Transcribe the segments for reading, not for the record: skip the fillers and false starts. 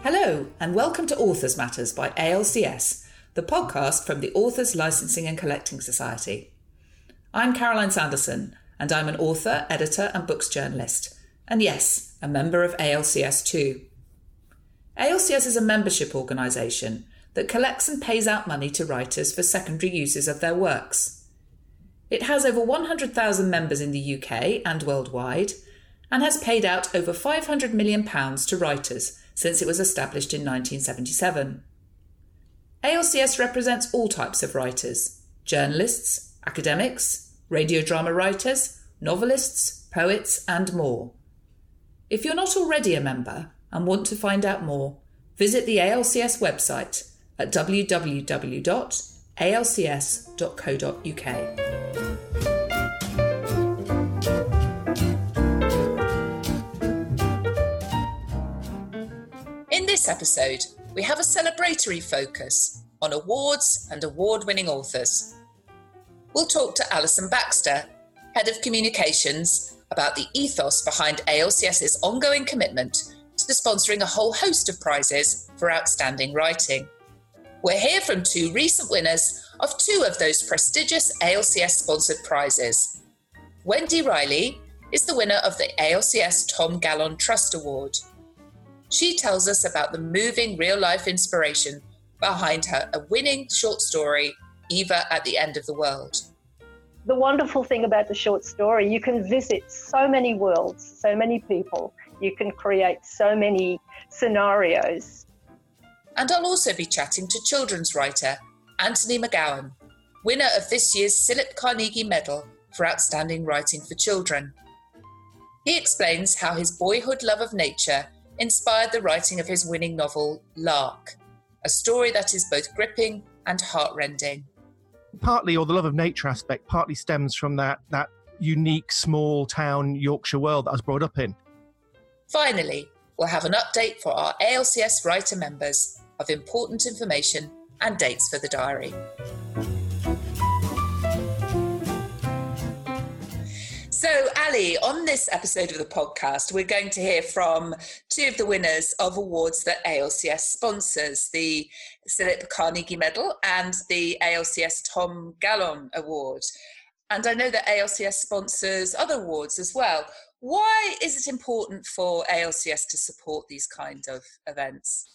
Hello and welcome to Authors Matters by ALCS, the podcast from the Authors Licensing and Collecting Society. I'm Caroline Sanderson and I'm an author, editor and books journalist. And yes, a member of ALCS too. ALCS is a membership organisation that collects and pays out money to writers for secondary uses of their works. It has over 100,000 members in the UK and worldwide and has paid out over £500 million to writers since it was established in 1977. ALCS represents all types of writers: journalists, academics, radio drama writers, novelists, poets and more. If you're not already a member and want to find out more, visit the ALCS website at www.alcs.co.uk. This episode, we have a celebratory focus on awards and award-winning authors. We'll talk to Alison Baxter, Head of Communications, about the ethos behind ALCS's ongoing commitment to sponsoring a whole host of prizes for outstanding writing. We'll hear from two recent winners of two of those prestigious ALCS-sponsored prizes. Wendy Riley is the winner of the ALCS Tom Gallon Trust Award. She tells us about the moving real-life inspiration behind her winning short story, Eva at the End of the World. The wonderful thing about the short story, you can visit so many worlds, so many people. You can create so many scenarios. And I'll also be chatting to children's writer Anthony McGowan, winner of this year's CILIP Carnegie Medal for Outstanding Writing for Children. He explains how his boyhood love of nature inspired the writing of his winning novel, Lark, a story that is both gripping and heartrending. Partly, or the love of nature aspect, partly stems from that unique small town Yorkshire world that I was brought up in. Finally, we'll have an update for our ALCS writer members of important information and dates for the diary. So, Ali, on this episode of the podcast, we're going to hear from two of the winners of awards that ALCS sponsors, the CILIP Carnegie Medal and the ALCS Tom Gallon Award. And I know that ALCS sponsors other awards as well. Why is it important for ALCS to support these kind of events?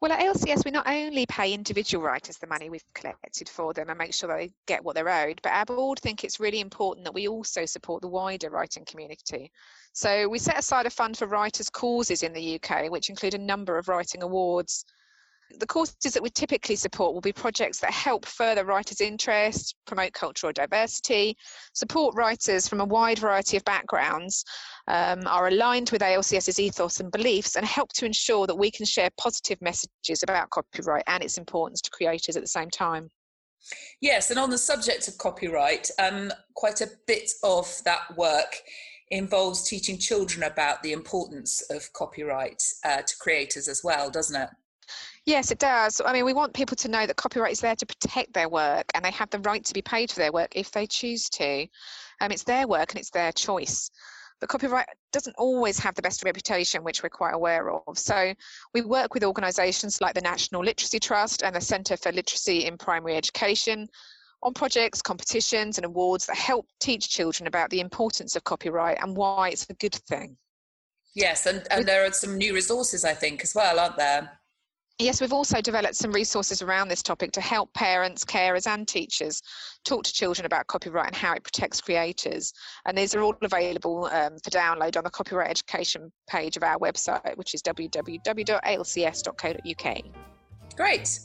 Well, at ALCS, we not only pay individual writers the money we've collected for them and make sure they get what they're owed, but our board think it's really important that we also support the wider writing community. So we set aside a fund for writers' causes in the UK, which include a number of writing awards. The causes that we typically support will be projects that help further writers' interests, promote cultural diversity, support writers from a wide variety of backgrounds, are aligned with ALCS's ethos and beliefs, and help to ensure that we can share positive messages about copyright and its importance to creators at the same time. Yes, and on the subject of copyright, quite a bit of that work involves teaching children about the importance of copyright to creators as well, doesn't it? Yes, it does. I mean, we want people to know that copyright is there to protect their work and they have the right to be paid for their work if they choose to. It's their work and it's their choice. But copyright doesn't always have the best reputation, which we're quite aware of. So we work with organisations like the National Literacy Trust and the Centre for Literacy in Primary Education on projects, competitions and awards that help teach children about the importance of copyright and why it's a good thing. Yes, and there are some new resources, I think, as well, aren't there? Yes, we've also developed some resources around this topic to help parents, carers and teachers talk to children about copyright and how it protects creators. And these are all available for download on the copyright education page of our website, which is www.alcs.co.uk. Great.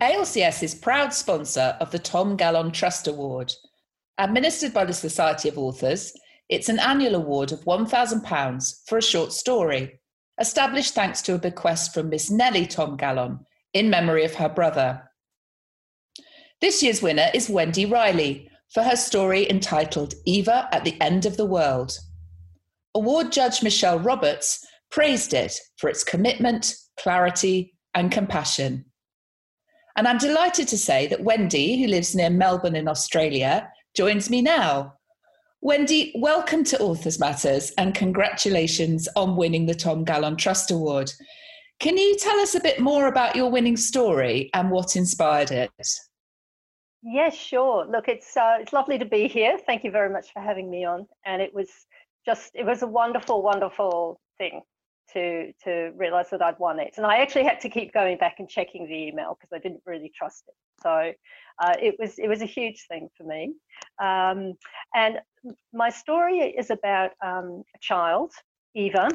ALCS is proud sponsor of the Tom Gallon Trust Award. Administered by the Society of Authors, it's an annual award of £1,000 for a short story, established thanks to a bequest from Miss Nellie Tom Gallon in memory of her brother. This year's winner is Wendy Riley for her story entitled Eva at the End of the World. Award judge Michelle Roberts praised it for its commitment, clarity, and compassion. And I'm delighted to say that Wendy, who lives near Melbourne in Australia, joins me now. Wendy, welcome to Authors Matters and congratulations on winning the Tom Gallon Trust Award. Can you tell us a bit more about your winning story and what inspired it? Yes, sure. Look, it's lovely to be here. Thank you very much for having me on. And it was a wonderful, wonderful thing to realise that I'd won it. And I actually had to keep going back and checking the email because I didn't really trust it. So it was a huge thing for me. And my story is about a child, Eva,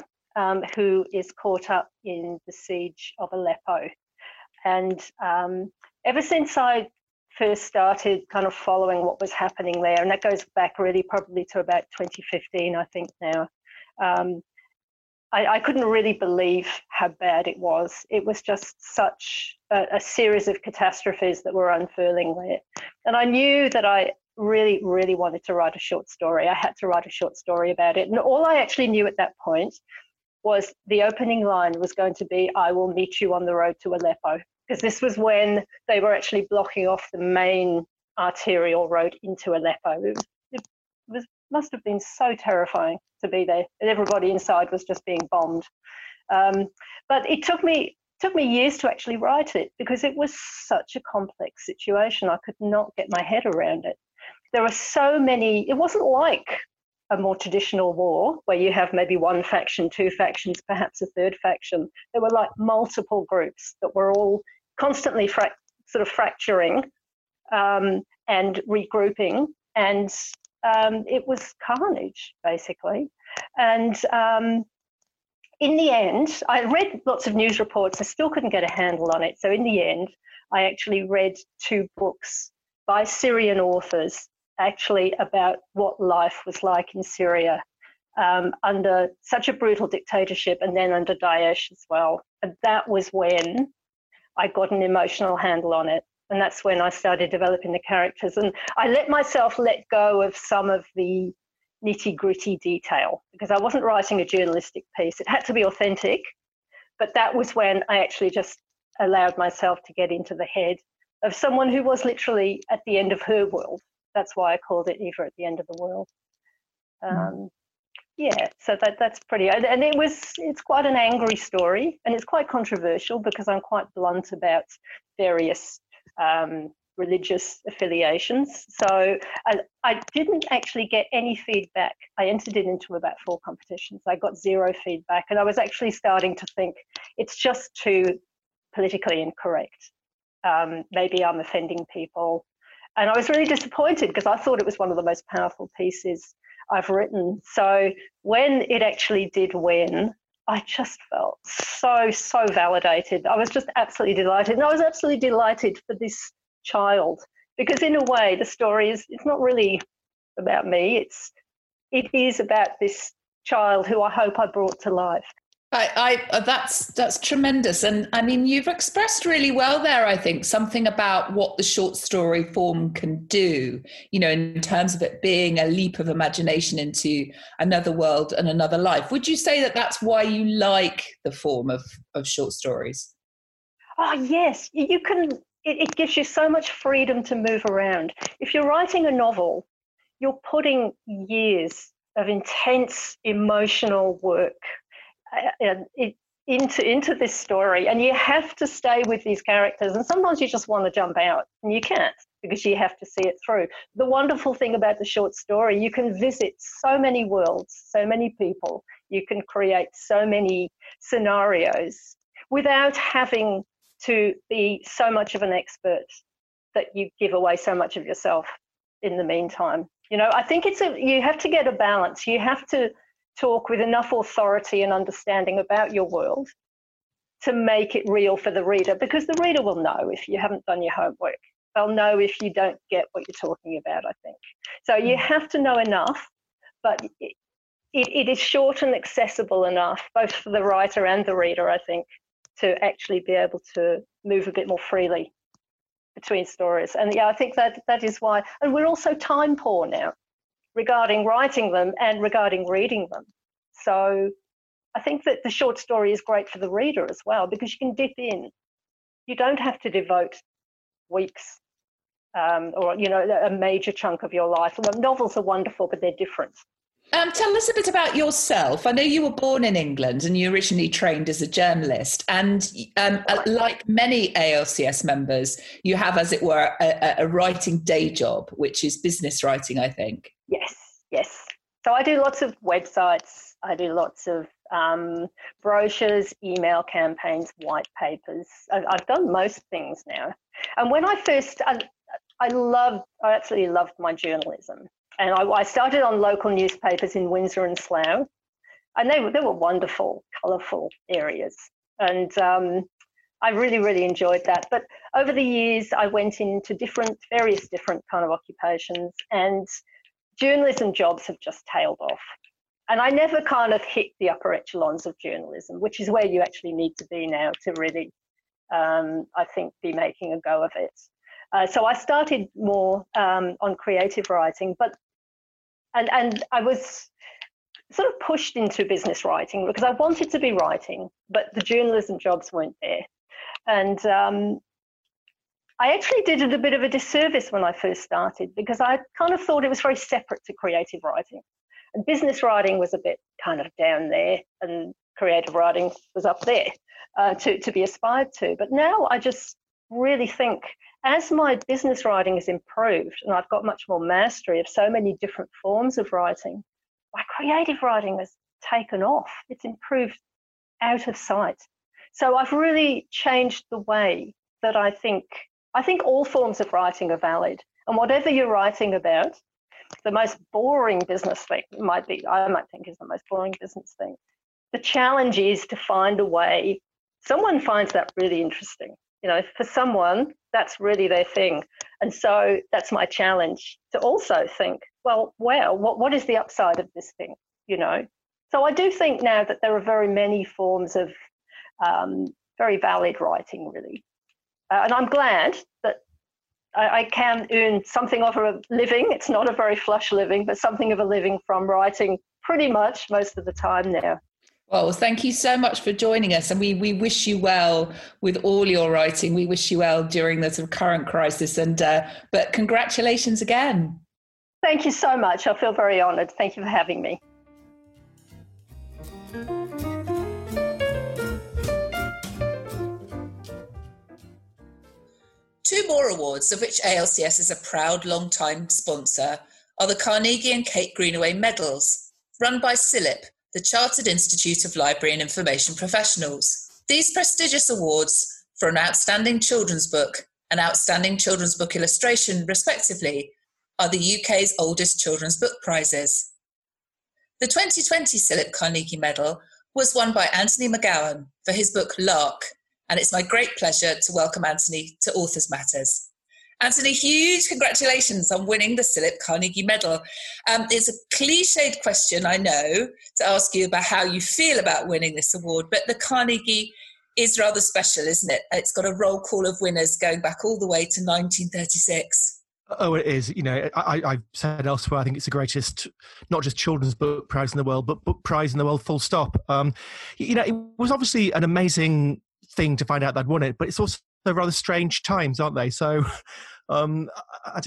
who is caught up in the siege of Aleppo. And ever since I first started kind of following what was happening there, and that goes back really probably to about 2015, I think now, I couldn't really believe how bad it was. It was just such a series of catastrophes that were unfurling there. And I knew that I really, really wanted to write a short story. I had to write a short story about it. And all I actually knew at that point was the opening line was going to be, "I will meet you on the road to Aleppo," because this was when they were actually blocking off the main arterial road into Aleppo. It must have been so terrifying to be there, and everybody inside was just being bombed. But it took me years to actually write it because it was such a complex situation. I could not get my head around it. There were so many. It wasn't like a more traditional war where you have maybe one faction, two factions, perhaps a third faction. There were like multiple groups that were all constantly fracturing and regrouping, and it was carnage, basically. And in the end, I read lots of news reports. I still couldn't get a handle on it. So in the end, I actually read two books by Syrian authors actually about what life was like in Syria under such a brutal dictatorship and then under Daesh as well. And that was when I got an emotional handle on it. And that's when I started developing the characters. And I let myself let go of some of the nitty-gritty detail because I wasn't writing a journalistic piece. It had to be authentic. But that was when I actually just allowed myself to get into the head of someone who was literally at the end of her world. That's why I called it Eva at the End of the World. Yeah, so that's pretty. And it's quite an angry story, and it's quite controversial because I'm quite blunt about various religious affiliations. So I didn't actually get any feedback. I entered it into about 4 competitions. I got 0 feedback, and I was actually starting to think it's just too politically incorrect. Maybe I'm offending people. And I was really disappointed because I thought it was one of the most powerful pieces I've written. So when it actually did win, I just felt so, so validated. I was just absolutely delighted. And I was absolutely delighted for this child because in a way the story is, it's not really about me. It is about this child who I hope I brought to life. That's tremendous. And I mean, you've expressed really well there, I think, something about what the short story form can do, you know, in terms of it being a leap of imagination into another world and another life. Would you say that that's why you like the form of short stories? Oh, yes. You can, it gives you so much freedom to move around. If you're writing a novel, you're putting years of intense emotional work into this story, and you have to stay with these characters, and sometimes you just want to jump out and you can't because you have to see it through. The wonderful thing about the short story, you can visit so many worlds, so many people, you can create so many scenarios without having to be so much of an expert that you give away so much of yourself in the meantime. You know, I think you have to get a balance. You have to talk with enough authority and understanding about your world to make it real for the reader, because the reader will know if you haven't done your homework. They'll know if you don't get what you're talking about, I think. So you have to know enough, but it is short and accessible enough, both for the writer and the reader, I think, to actually be able to move a bit more freely between stories. And yeah, I think that is why. And we're also time poor now, regarding writing them and regarding reading them. So I think that the short story is great for the reader as well, because you can dip in. You don't have to devote weeks or, you know, a major chunk of your life. Novels are wonderful, but they're different. Tell us a bit about yourself. I know you were born in England and you originally trained as a journalist. And like many ALCS members, you have, as it were, a writing day job, which is business writing, I think. Yes, yes. So I do lots of websites. I do lots of brochures, email campaigns, white papers. I've done most things now. And when I first, I absolutely loved my journalism. And I started on local newspapers in Windsor and Slough, and they were wonderful, colourful areas. And I really, really enjoyed that. But over the years, I went into various different kind of occupations, and journalism jobs have just tailed off. And I never kind of hit the upper echelons of journalism, which is where you actually need to be now to really, I think, be making a go of it. So I started more on creative writing, and I was sort of pushed into business writing because I wanted to be writing, but the journalism jobs weren't there. And I actually did it a bit of a disservice when I first started, because I kind of thought it was very separate to creative writing. And business writing was a bit kind of down there, and creative writing was up there to be aspired to. But now I just really think, as my business writing has improved and I've got much more mastery of so many different forms of writing, my creative writing has taken off. It's improved out of sight. So I've really changed the way that I think all forms of writing are valid. And whatever you're writing about, the most boring business thing I might think is the most boring business thing. The challenge is to find a way. Someone finds that really interesting. You know, for someone, that's really their thing. And so that's my challenge, to also think, well, what is the upside of this thing, you know? So I do think now that there are very many forms of very valid writing, really. And I'm glad that I can earn something of a living. It's not a very flush living, but something of a living from writing pretty much most of the time now. Well, thank you so much for joining us. And we wish you well with all your writing. We wish you well during the sort of current crisis. And but congratulations again. Thank you so much. I feel very honoured. Thank you for having me. Two more awards, of which ALCS is a proud long-time sponsor, are the Carnegie and Kate Greenaway Medals, run by CILIP, the Chartered Institute of Library and Information Professionals. These prestigious awards for an outstanding children's book and outstanding children's book illustration, respectively, are the UK's oldest children's book prizes. The 2020 CILIP Carnegie Medal was won by Anthony McGowan for his book Lark, and it's my great pleasure to welcome Anthony to Authors Matters. Anthony, huge congratulations on winning the CILIP Carnegie Medal. It's a cliched question, I know, to ask you about how you feel about winning this award, but the Carnegie is rather special, isn't it? It's got a roll call of winners going back all the way to 1936. Oh, it is. You know, I've said elsewhere, I think it's the greatest, not just children's book prize in the world, but book prize in the world, full stop. You know, it was obviously an amazing thing to find out they'd won it, but it's also rather strange times, aren't they? So I don't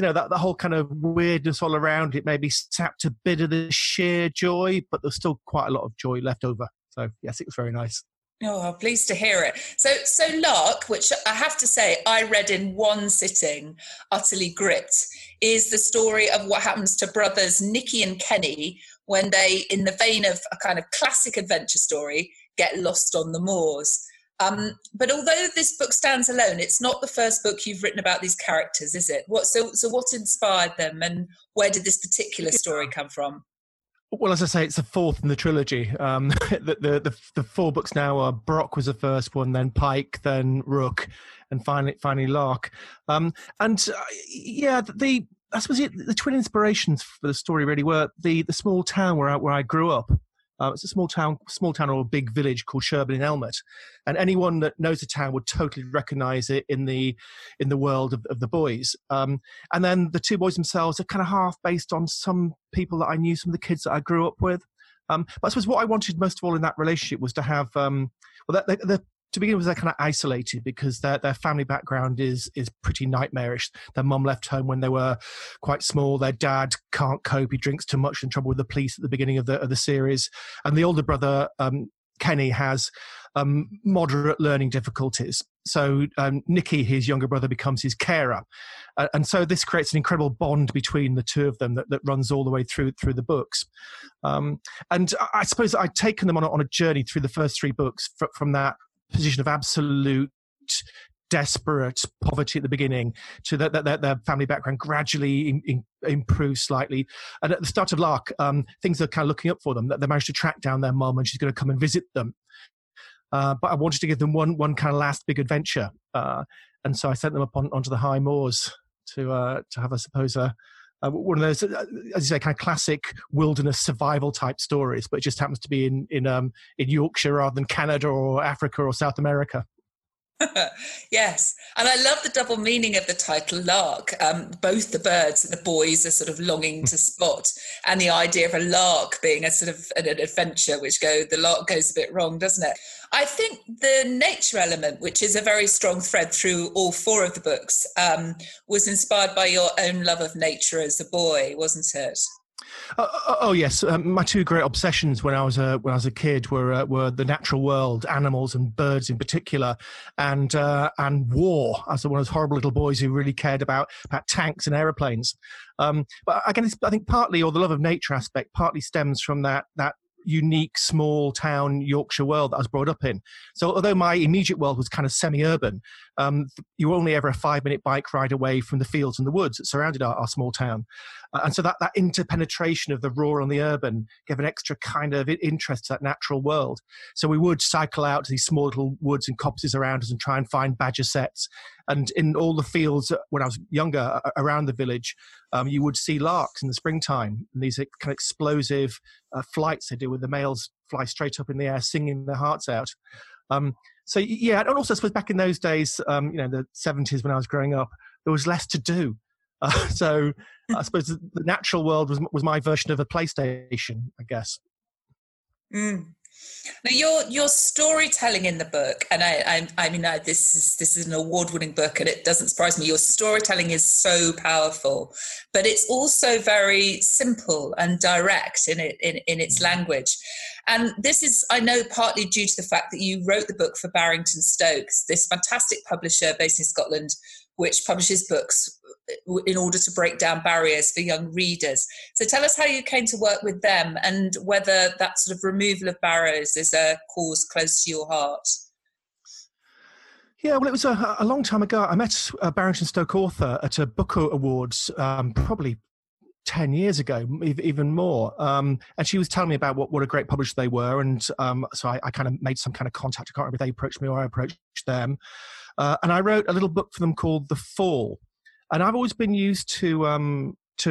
know, that the whole kind of weirdness all around it maybe sapped a bit of the sheer joy, but there's still quite a lot of joy left over. So yes, it was very nice. Oh, pleased to hear it. So Lark, which I have to say I read in one sitting, utterly gripped, is the story of what happens to brothers Nicky and Kenny when they, in the vein of a kind of classic adventure story, get lost on the moors. But although this book stands alone, it's not the first book you've written about these characters, is it? What inspired them, and where did this particular story come from? Well, as I say, it's the fourth in the trilogy. The four books now are Brock was the first one, then Pike, then Rook, and finally Lark. I suppose the twin inspirations for the story really were the small town where I grew up. It's a small town or a big village called Sherbin in Elmett, and anyone that knows the town would totally recognise it in the world of the boys. And then the two boys themselves are kind of half based on some people that I knew, some of the kids that I grew up with. But I suppose what I wanted most of all in that relationship was to have, to begin with, they're kind of isolated because their family background is pretty nightmarish. Their mum left home when they were quite small. Their dad can't cope. He drinks too much, in trouble with the police at the beginning of the series. And the older brother, Kenny, has moderate learning difficulties. So Nicky, his younger brother, becomes his carer. And so this creates an incredible bond between the two of them that runs all the way through the books. And I suppose I'd taken them on a journey through the first three books from that position of absolute desperate poverty at the beginning to their family background gradually improves slightly. And at the start of Lark, things are kind of looking up for them, that they managed to track down their mum and she's going to come and visit them. But I wanted to give them one kind of last big adventure. And so I sent them up onto the high moors to have, I suppose, one of those, as you say, kind of classic wilderness survival type stories, but it just happens to be in Yorkshire rather than Canada or Africa or South America. Yes, and I love the double meaning of the title Lark. Both the birds and the boys are sort of longing to spot, and the idea of a lark being a sort of an adventure, the lark goes a bit wrong, doesn't it? I think the nature element, which is a very strong thread through all four of the books, was inspired by your own love of nature as a boy, wasn't it? Oh yes, my two great obsessions when I was a kid were the natural world, animals and birds in particular, and war. I was one of those horrible little boys who really cared about tanks and aeroplanes. But again, I think partly, or the love of nature aspect, partly stems from that unique small town Yorkshire world that I was brought up in. So although my immediate world was kind of semi-urban, you were only ever a 5-minute bike ride away from the fields and the woods that surrounded our small town. And so that interpenetration of the rural and the urban gave an extra kind of interest to that natural world. So we would cycle out to these small little woods and copses around us and try and find badger sets. And in all the fields when I was younger around the village, you would see larks in the springtime. And these kind of explosive flights they do with the males fly straight up in the air, singing their hearts out. So yeah, and also I suppose back in those days, the 70s when I was growing up, there was less to do. So I suppose the natural world was my version of a PlayStation, I guess. Mm. Now your storytelling in the book, and I mean, this is an award-winning book, and it doesn't surprise me. Your storytelling is so powerful, but it's also very simple and direct in its language. And this is, I know, partly due to the fact that you wrote the book for Barrington Stokes, this fantastic publisher based in Scotland, which publishes books in order to break down barriers for young readers. So tell us how you came to work with them and whether that sort of removal of barriers is a cause close to your heart. Yeah, well, it was a long time ago. I met a Barrington Stoke author at a Booker Awards probably 10 years ago, even more. And she was telling me about what a great publisher they were. And so I kind of made some kind of contact. I can't remember if they approached me or I approached them. And I wrote a little book for them called The Fall. And I've always been used to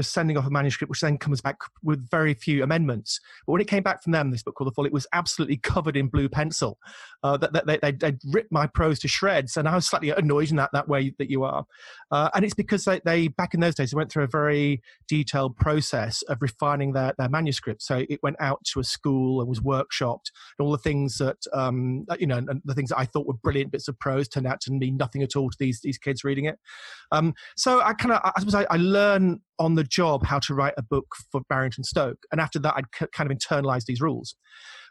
sending off a manuscript, which then comes back with very few amendments. But when it came back from them, this book called The Fall, it was absolutely covered in blue pencil. They'd ripped my prose to shreds, and I was slightly annoyed in that way that you are. And it's because they back in those days, they went through a very detailed process of refining their manuscript. So it went out to a school and was workshopped, and all the things that, and the things that I thought were brilliant bits of prose turned out to mean nothing at all to these kids reading it. So I kind of, I suppose I learned on the job how to write a book for Barrington Stoke. And after that, I'd kind of internalized these rules.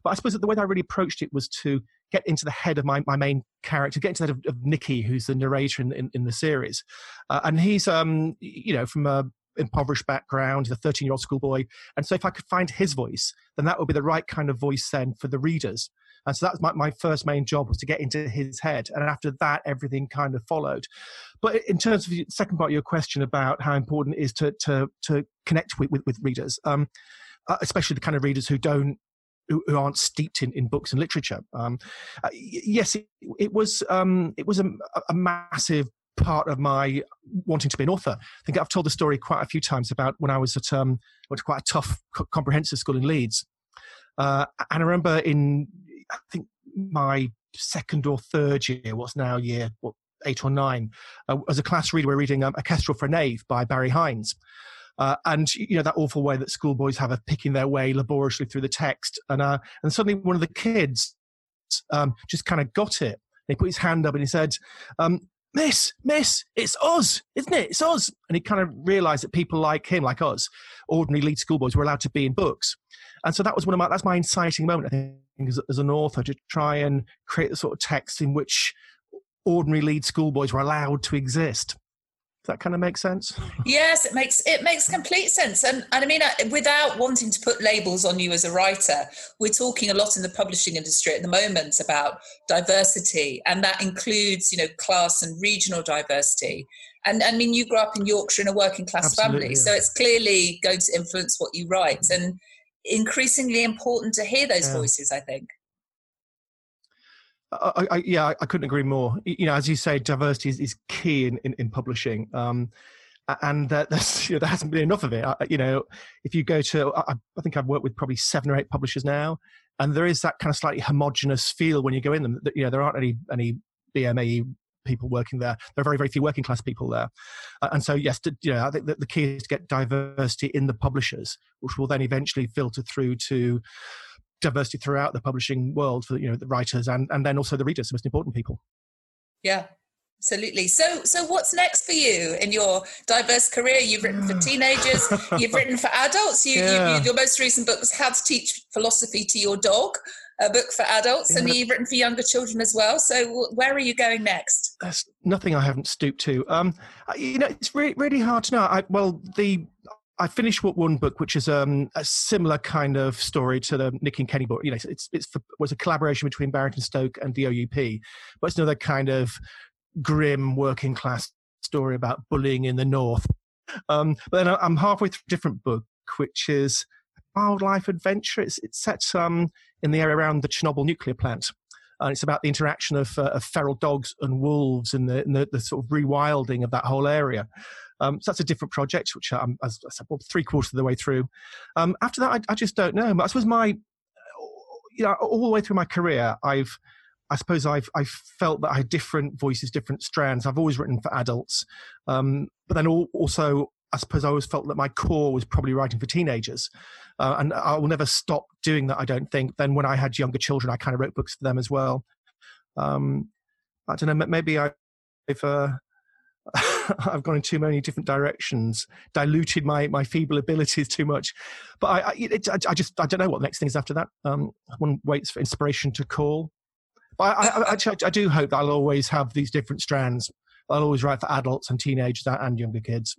But I suppose that the way that I really approached it was to get into the head of my main character, get into the head of Nicky, who's the narrator in the series. And he's, from a impoverished background, he's a 13-year-old schoolboy. And so if I could find his voice, then that would be the right kind of voice then for the readers. And so that was my first main job, was to get into his head. And after that, everything kind of followed. But in terms of the second part of your question about how important it is to connect with readers, especially the kind of readers who aren't steeped in books and literature. Yes, it was a massive part of my wanting to be an author. I think I've told the story quite a few times about when I was at went to quite a tough comprehensive school in Leeds. And I remember in, I think, my second or third year, what's now year 8 or 9, as a class reader, we're reading A Kestrel for a Knave by Barry Hines. And, you know, that awful way that schoolboys have of picking their way laboriously through the text. And suddenly one of the kids just kind of got it. He put his hand up and he said, Miss, it's us, isn't it? It's us. And he kind of realised that people like him, like us, ordinary lead schoolboys, were allowed to be in books. And so that was one of my, that's my inciting moment, I think, as an author, to try and create the sort of text in which ordinary lead schoolboys were allowed to exist. Does that kind of make sense? Yes, it makes complete sense. And I mean, without wanting to put labels on you as a writer, we're talking a lot in the publishing industry at the moment about diversity, and that includes, you know, class and regional diversity. And I mean, you grew up in Yorkshire in a working class family, yeah. So it's clearly going to influence what you write, and increasingly important to hear those voices, I think. I couldn't agree more. You know, as you say, diversity is key in publishing, and there hasn't been enough of it. If you go to, I think I've worked with probably 7 or 8 publishers now, and there is that kind of slightly homogenous feel when you go in them. That, you know, there aren't any BME people working there. There are very, very few working class people there, and so yes, I think that the key is to get diversity in the publishers, which will then eventually filter through to diversity throughout the publishing world for, you know, the writers and then also the readers, the most important people. Yeah, absolutely. So what's next for you in your diverse career? You've written for teenagers, you've written for adults. Your most recent book was How to Teach Philosophy to Your Dog, a book for adults, and you've written for younger children as well. So where are you going next? That's nothing I haven't stooped to. It's really, really hard to know. I finished one book, which is a similar kind of story to the Nick and Kenny book. You know, it was a collaboration between Barrington Stokes and DOUP, but it's another kind of grim working class story about bullying in the north. But then I'm halfway through a different book, which is a wildlife adventure. It's set in the area around the Chernobyl nuclear plant. And it's about the interaction of feral dogs and wolves and the sort of rewilding of that whole area. So that's a different project, which I'm, as I said, 3/4 of the way through. After that, I just don't know. But I suppose all the way through my career, I've felt that I had different voices, different strands. I've always written for adults, but then also, I suppose I always felt that my core was probably writing for teenagers, and I will never stop doing that, I don't think. Then when I had younger children, I kind of wrote books for them as well. I don't know, maybe I've gone in too many different directions, diluted my feeble abilities too much. But I don't know what the next thing is after that. One waits for inspiration to call. But I do hope that I'll always have these different strands. I'll always write for adults and teenagers and younger kids.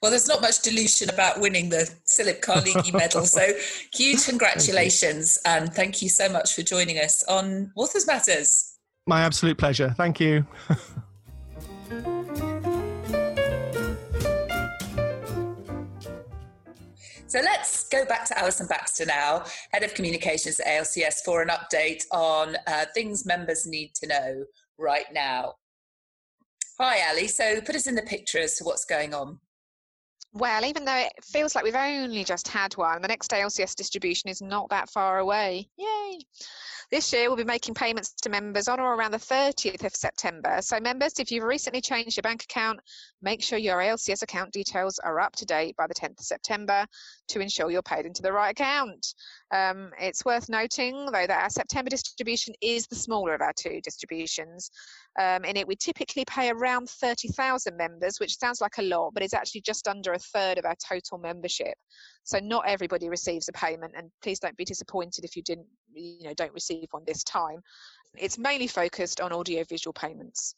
Well, there's not much delusion about winning the CILIP Carnegie Medal, so huge congratulations. And thank you so much for joining us on Authors Matters. My absolute pleasure. Thank you. So let's go back to Alison Baxter now, Head of Communications at ALCS, for an update on things members need to know right now. Hi, Ali. So put us in the picture as to what's going on. Well, even though it feels like we've only just had one, the next ALCS distribution is not that far away. Yay! This year we'll be making payments to members on or around the 30th of September. So members, if you've recently changed your bank account, make sure your ALCS account details are up to date by the 10th of September to ensure you're paid into the right account. It's worth noting, though, that our September distribution is the smaller of our two distributions. In it, we typically pay around 30,000 members, which sounds like a lot, but it's actually just under a third of our total membership. So not everybody receives a payment, and please don't be disappointed if you don't receive one this time. It's mainly focused on audiovisual payments.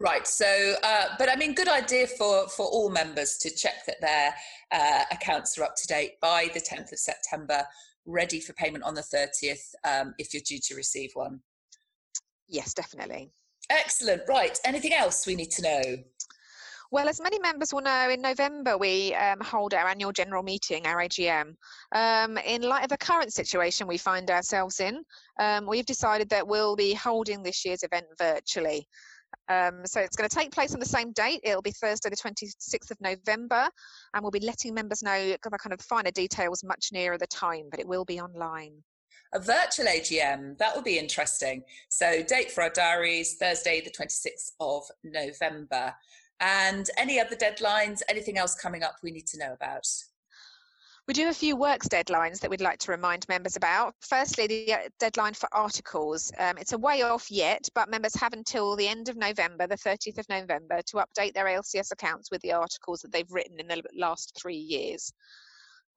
Right, so, but I mean, good idea for all members to check that their accounts are up to date by the 10th of September, ready for payment on the 30th, if you're due to receive one. Yes, definitely. Excellent, right, anything else we need to know? Well, as many members will know, in November we hold our annual general meeting, our AGM. In light of the current situation we find ourselves in, we've decided that we'll be holding this year's event virtually. So it's going to take place on the same date. It'll be Thursday the 26th of November, and we'll be letting members know the kind of finer details much nearer the time, but it will be online. A virtual AGM, that will be interesting. So date for our diaries, Thursday the 26th of November. and any other deadlines, anything else coming up we need to know about? We do a few works deadlines that we'd like to remind members about. Firstly, the deadline for articles. It's a way off yet, but members have until the end of November, the 30th of November, to update their ALCS accounts with the articles that they've written in the last 3 years.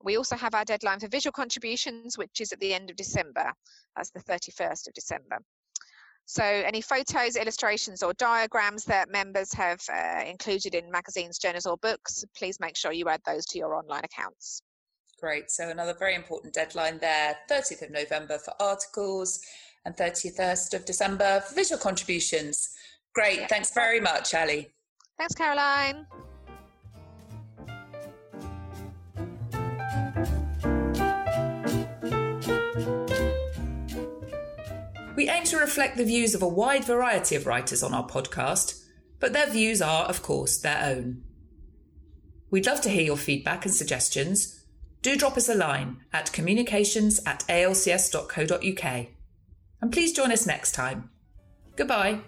We also have our deadline for visual contributions, which is at the end of December. That's the 31st of December. So any photos, illustrations or diagrams that members have included in magazines, journals or books, please make sure you add those to your online accounts. Great, so another very important deadline there, 30th of November for articles and 31st of December for visual contributions. Great, yeah. Thanks very much, Ali. Thanks, Caroline. We aim to reflect the views of a wide variety of writers on our podcast, but their views are, of course, their own. We'd love to hear your feedback and suggestions. Do drop us a line at communications@alcs.co.uk. And please join us next time. Goodbye.